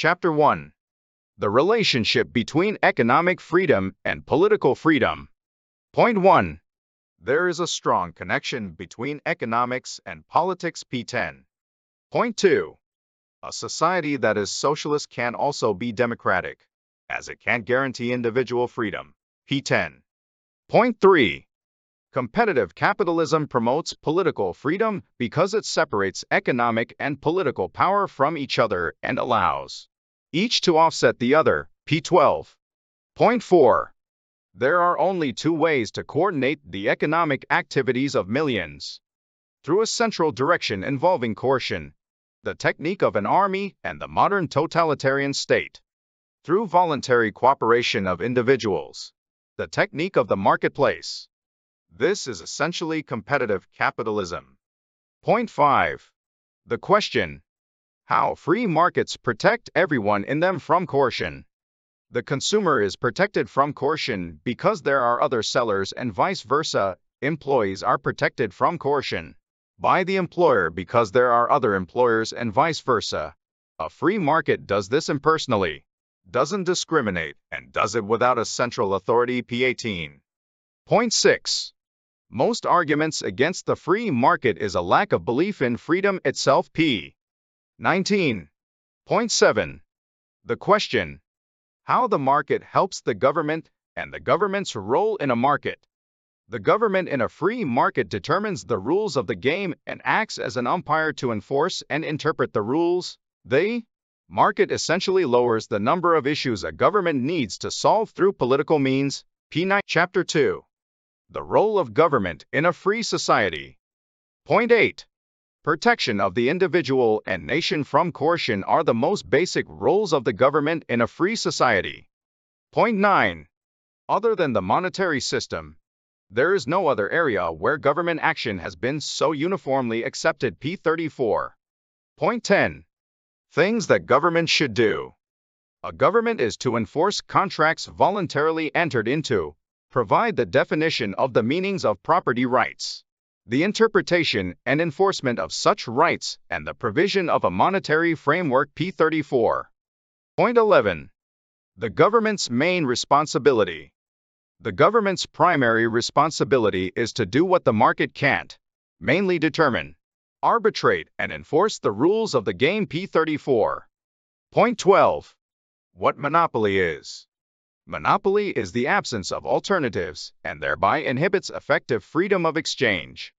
Chapter 1. The Relationship Between Economic Freedom and Political Freedom. Point 1. There is a strong connection between economics and politics. P10. Point 2. A society that is socialist can also be democratic, as it can't guarantee individual freedom. P10. Point 3. Competitive capitalism promotes political freedom because it separates economic and political power from each other and allows each to offset the other. P12. Point 4. There are only two ways to coordinate the economic activities of millions: through a central direction involving coercion, the technique of an army and the modern totalitarian state; through voluntary cooperation of individuals, the technique of the marketplace. This is essentially competitive capitalism. Point 5. The question: how free markets protect everyone in them from coercion. The consumer is protected from coercion because there are other sellers, and vice versa. Employees are protected from coercion by the employer because there are other employers, and vice versa. A free market does this impersonally, doesn't discriminate, and does it without a central authority. P18. Point 6. Most arguments against the free market is a lack of belief in freedom itself. P19. Point 7. The question: how the market helps the government and the government's role in a market. The government in a free market determines the rules of the game and acts as an umpire to enforce and interpret the rules. The market essentially lowers the number of issues a government needs to solve through political means. P9. Chapter 2. The Role of Government in a Free Society. Point 8. Protection of the individual and nation from coercion are the most basic roles of the government in a free society. Point 9. Other than the monetary system, there is no other area where government action has been so uniformly accepted. P34. Point 10. Things that government should do. A government is to enforce contracts voluntarily entered into, provide the definition of the meanings of property rights, the interpretation and enforcement of such rights, and the provision of a monetary framework. P34. Point 11. The government's main responsibility. The government's primary responsibility is to do what the market can't, mainly determine, arbitrate, and enforce the rules of the game. P34. Point 12. What monopoly is. Monopoly is the absence of alternatives and thereby inhibits effective freedom of exchange.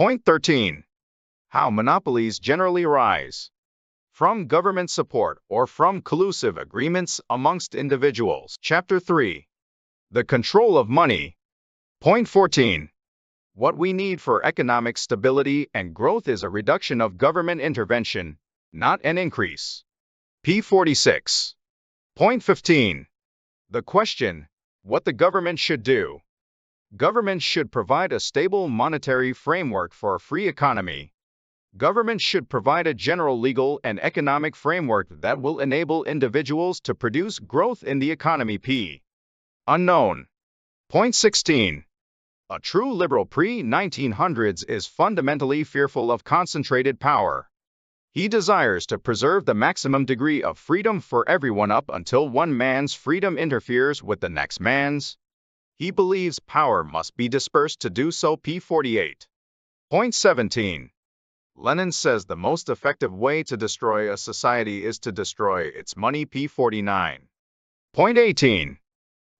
Point 13. How monopolies generally arise. From government support or from collusive agreements amongst individuals. Chapter 3. The Control of Money. Point 14. What we need for economic stability and growth is a reduction of government intervention, not an increase. P46. Point 15. The question: what the government should do. Government should provide a stable monetary framework for a free economy. Government should provide a general legal and economic framework that will enable individuals to produce growth in the economy. Unknown. Point 16. A true liberal pre-1900s is fundamentally fearful of concentrated power. He desires to preserve the maximum degree of freedom for everyone up until one man's freedom interferes with the next man's. He believes power must be dispersed to do so. P48. Point 17. Lenin says the most effective way to destroy a society is to destroy its money. P49. Point 18.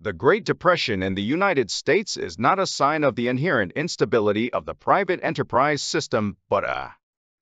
The Great Depression in the United States is not a sign of the inherent instability of the private enterprise system, but a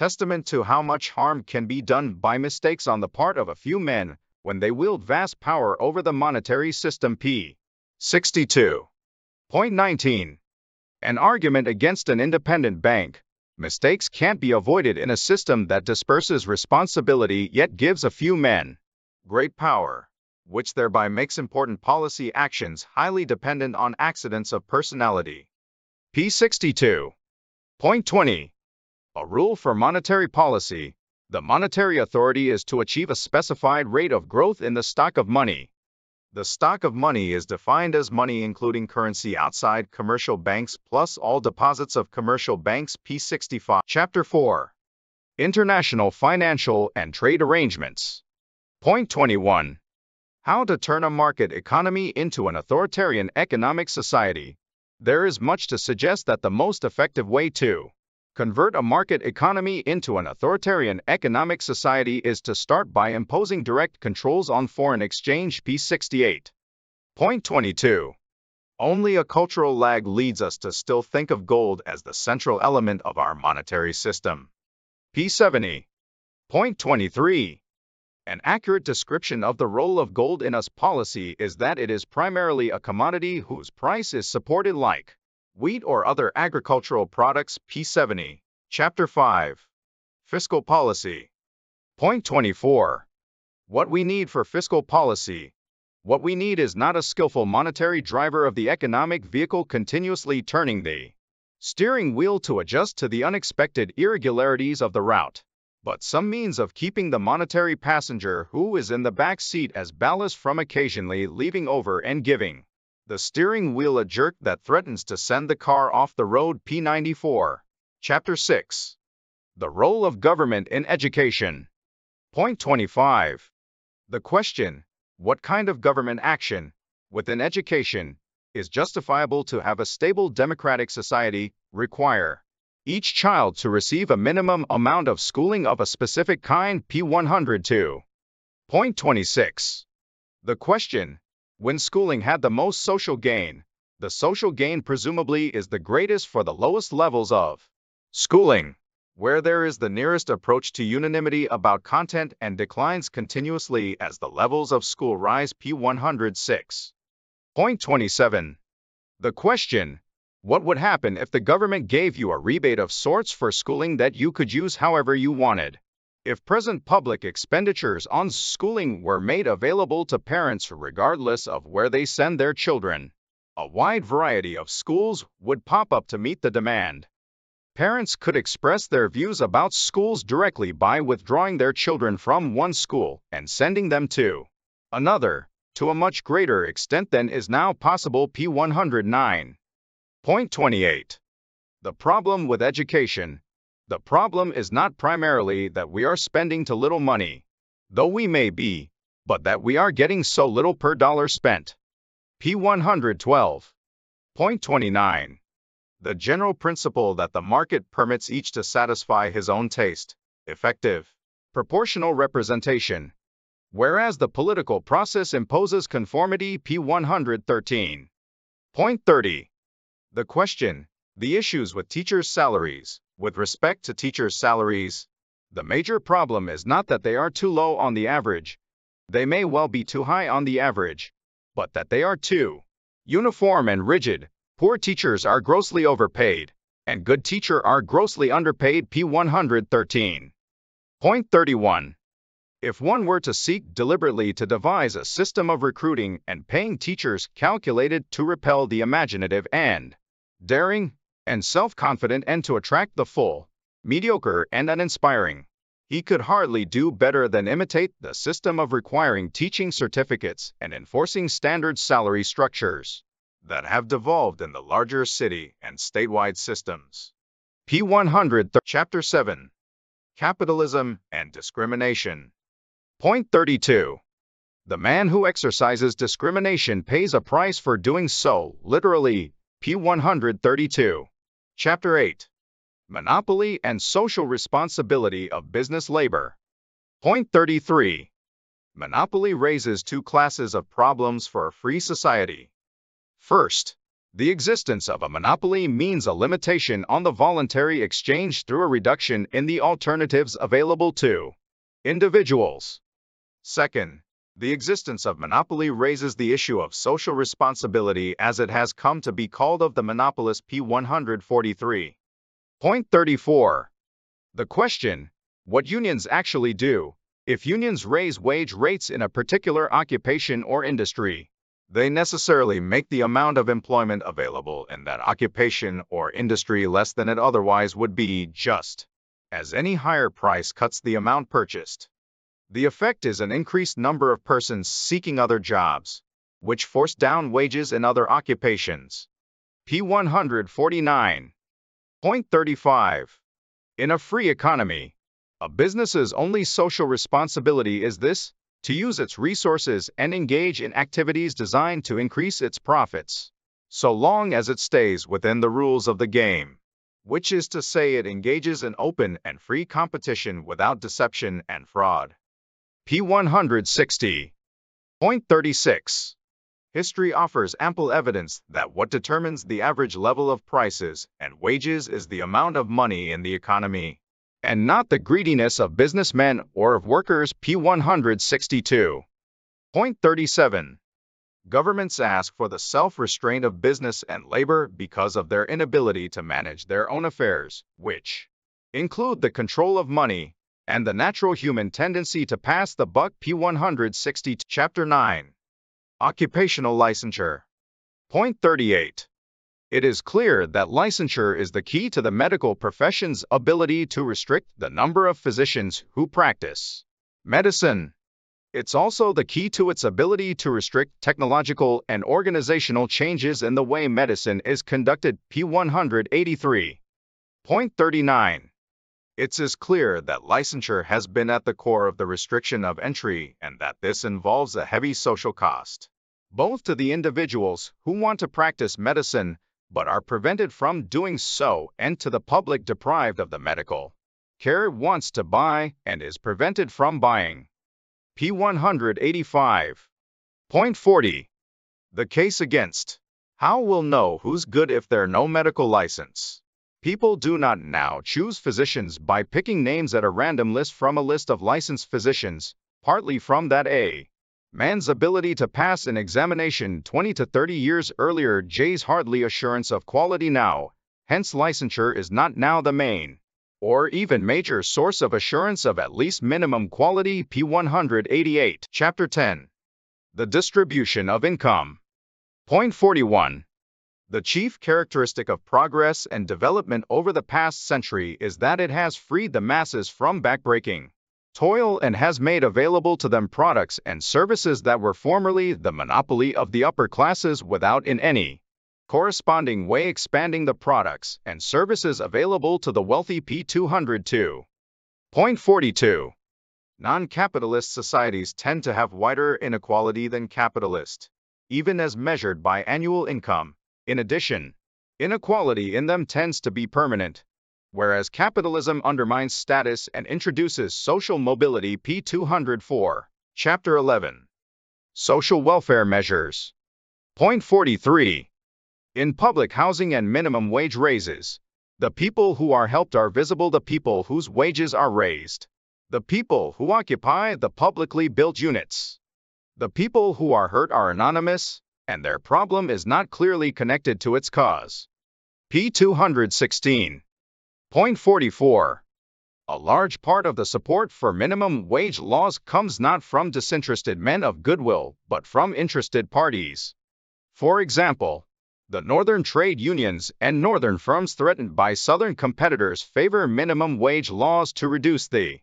testament to how much harm can be done by mistakes on the part of a few men when they wield vast power over the monetary system. P. 62. Point 19. An argument against an independent bank. Mistakes can't be avoided in a system that disperses responsibility yet gives a few men great power, which thereby makes important policy actions highly dependent on accidents of personality. P. 62. Point 20. A rule for monetary policy. The monetary authority is to achieve a specified rate of growth in the stock of money. The stock of money is defined as money including currency outside commercial banks plus all deposits of commercial banks. P. 65. Chapter 4. International Financial and Trade Arrangements. Point 21. How to turn a market economy into an authoritarian economic society. There is much to suggest that the most effective way to convert a market economy into an authoritarian economic society is to start by imposing direct controls on foreign exchange. P68. Point 22. Only a cultural lag leads us to still think of gold as the central element of our monetary system. P70. Point 23. An accurate description of the role of gold in US policy is that it is primarily a commodity whose price is supported like wheat or other agricultural products. P70. Chapter 5. Fiscal Policy. Point 24. What we need for fiscal policy. What we need is not a skillful monetary driver of the economic vehicle continuously turning the steering wheel to adjust to the unexpected irregularities of the route, but some means of keeping the monetary passenger who is in the back seat as ballast from occasionally leaving over and giving the steering wheel a jerk that threatens to send the car off the road. P94. Chapter 6. The Role of Government in Education. Point 25. The question, what kind of government action within education is justifiable to have a stable democratic society, require each child to receive a minimum amount of schooling of a specific kind. P102. Point 26. The question, when schooling had the most social gain, the social gain presumably is the greatest for the lowest levels of schooling, where there is the nearest approach to unanimity about content and declines continuously as the levels of school rise. P106. Point 27. The question, what would happen if the government gave you a rebate of sorts for schooling that you could use however you wanted? If present public expenditures on schooling were made available to parents regardless of where they send their children, a wide variety of schools would pop up to meet the demand. Parents could express their views about schools directly by withdrawing their children from one school and sending them to another, to a much greater extent than is now possible. P109. Point 28. The problem with education. The problem is not primarily that we are spending too little money, though we may be, but that we are getting so little per dollar spent. P112. Point 29. The general principle that the market permits each to satisfy his own taste, effective proportional representation, whereas the political process imposes conformity. P113. Point 30. The question, the issues with teachers' salaries. With respect to teachers' salaries, the major problem is not that they are too low on the average, they may well be too high on the average, but that they are too uniform and rigid. Poor teachers are grossly overpaid, and good teachers are grossly underpaid. P113. Point 31. If one were to seek deliberately to devise a system of recruiting and paying teachers calculated to repel the imaginative and daring and self-confident and to attract the full, mediocre and uninspiring, he could hardly do better than imitate the system of requiring teaching certificates and enforcing standard salary structures that have devolved in the larger city and statewide systems. P130. Chapter 7. Capitalism and Discrimination. Point 32. The man who exercises discrimination pays a price for doing so, literally. P132. Chapter 8. Monopoly and Social Responsibility of Business Labor. Point 33. Monopoly raises two classes of problems for a free society. First, the existence of a monopoly means a limitation on the voluntary exchange through a reduction in the alternatives available to individuals. Second, the existence of monopoly raises the issue of social responsibility as it has come to be called of the monopolist. P143. Point 34. The question, what unions actually do. If unions raise wage rates in a particular occupation or industry, they necessarily make the amount of employment available in that occupation or industry less than it otherwise would be, just as any higher price cuts the amount purchased. The effect is an increased number of persons seeking other jobs, which force down wages in other occupations. P149. Point 35. In a free economy, a business's only social responsibility is this, to use its resources and engage in activities designed to increase its profits, so long as it stays within the rules of the game, which is to say it engages in open and free competition without deception and fraud. P160.36 History offers ample evidence that what determines the average level of prices and wages is the amount of money in the economy, and not the greediness of businessmen or of workers. P162.37 Governments ask for the self-restraint of business and labor because of their inability to manage their own affairs, which include the control of money and the natural human tendency to pass the buck. P160. Chapter 9. Occupational licensure. Point 38. It is clear that licensure is the key to the medical profession's ability to restrict the number of physicians who practice medicine. It's also the key to its ability to restrict technological and organizational changes in the way medicine is conducted. P183.39 It is clear that licensure has been at the core of the restriction of entry, and that this involves a heavy social cost, both to the individuals who want to practice medicine but are prevented from doing so, and to the public deprived of the medical care it wants to buy and is prevented from buying. P185.40 The case against how will know who's good if there no medical license. People do not now choose physicians by picking names at a random list from a list of licensed physicians, partly from that a man's ability to pass an examination 20 to 30 years earlier j's hardly assurance of quality now, hence licensure is not now the main or even major source of assurance of at least minimum quality. P188. Chapter 10. The distribution of income. Point 41. The chief characteristic of progress and development over the past century is that it has freed the masses from backbreaking toil and has made available to them products and services that were formerly the monopoly of the upper classes, without in any corresponding way expanding the products and services available to the wealthy. P202.42 Non-capitalist societies tend to have wider inequality than capitalist, even as measured by annual income. In addition, inequality in them tends to be permanent, whereas capitalism undermines status and introduces social mobility. P204. Chapter 11. Social welfare measures. Point 43. In public housing and minimum wage raises, the people who are helped are visible, the people whose wages are raised, the people who occupy the publicly built units. The people who are hurt are anonymous, and their problem is not clearly connected to its cause. P216.44 A large part of the support for minimum wage laws comes not from disinterested men of goodwill, but from interested parties. For example, the northern trade unions and northern firms threatened by southern competitors favor minimum wage laws to reduce the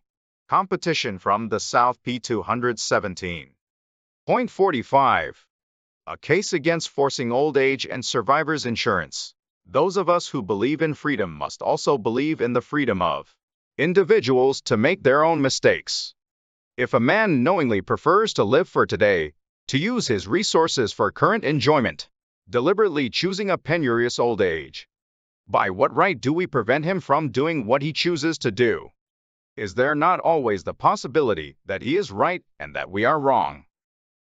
competition from the south. P217.45 A case against forcing old age and survivors' insurance. Those of us who believe in freedom must also believe in the freedom of individuals to make their own mistakes. If a man knowingly prefers to live for today, to use his resources for current enjoyment, deliberately choosing a penurious old age, by what right do we prevent him from doing what he chooses to do? Is there not always the possibility that he is right and that we are wrong?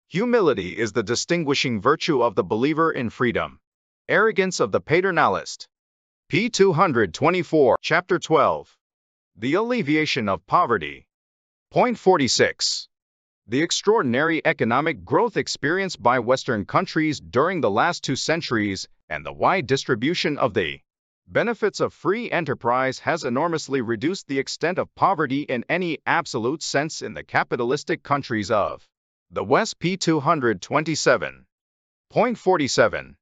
Humility is the distinguishing virtue of the believer in freedom. Arrogance of the paternalist. P224. Chapter 12. The alleviation of poverty. Point 46. The extraordinary economic growth experienced by Western countries during the last 2 centuries and the wide distribution of the benefits of free enterprise has enormously reduced the extent of poverty in any absolute sense in the capitalistic countries of the West. P227.47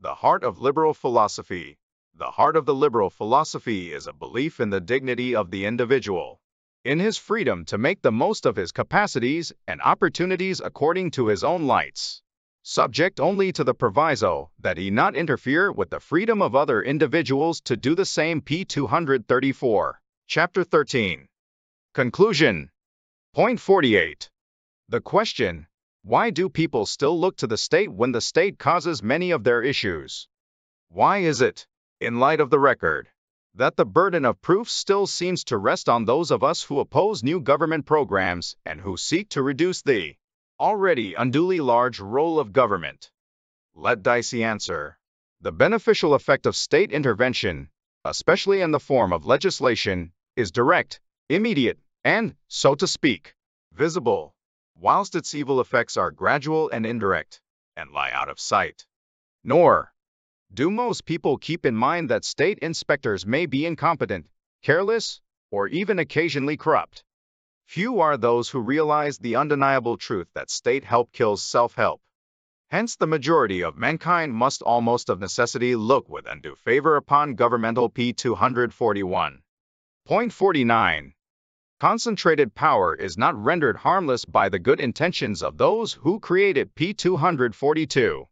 The heart of liberal philosophy. The heart of the liberal philosophy is a belief in the dignity of the individual, in his freedom to make the most of his capacities and opportunities according to his own lights, subject only to the proviso that he not interfere with the freedom of other individuals to do the same. P234. Chapter 13. Conclusion. Point 48. The question, why do people still look to the state when the state causes many of their issues? Why is it, in light of the record, that the burden of proof still seems to rest on those of us who oppose new government programs and who seek to reduce the already unduly large role of government? Let Dicey answer. The beneficial effect of state intervention, especially in the form of legislation, is direct, immediate, and, so to speak, visible, whilst its evil effects are gradual and indirect, and lie out of sight. Nor do most people keep in mind that state inspectors may be incompetent, careless, or even occasionally corrupt. Few are those who realize the undeniable truth that state help kills self-help. Hence, the majority of mankind must almost of necessity look with undue favor upon governmental P. 241.49. Concentrated power is not rendered harmless by the good intentions of those who created P. 242.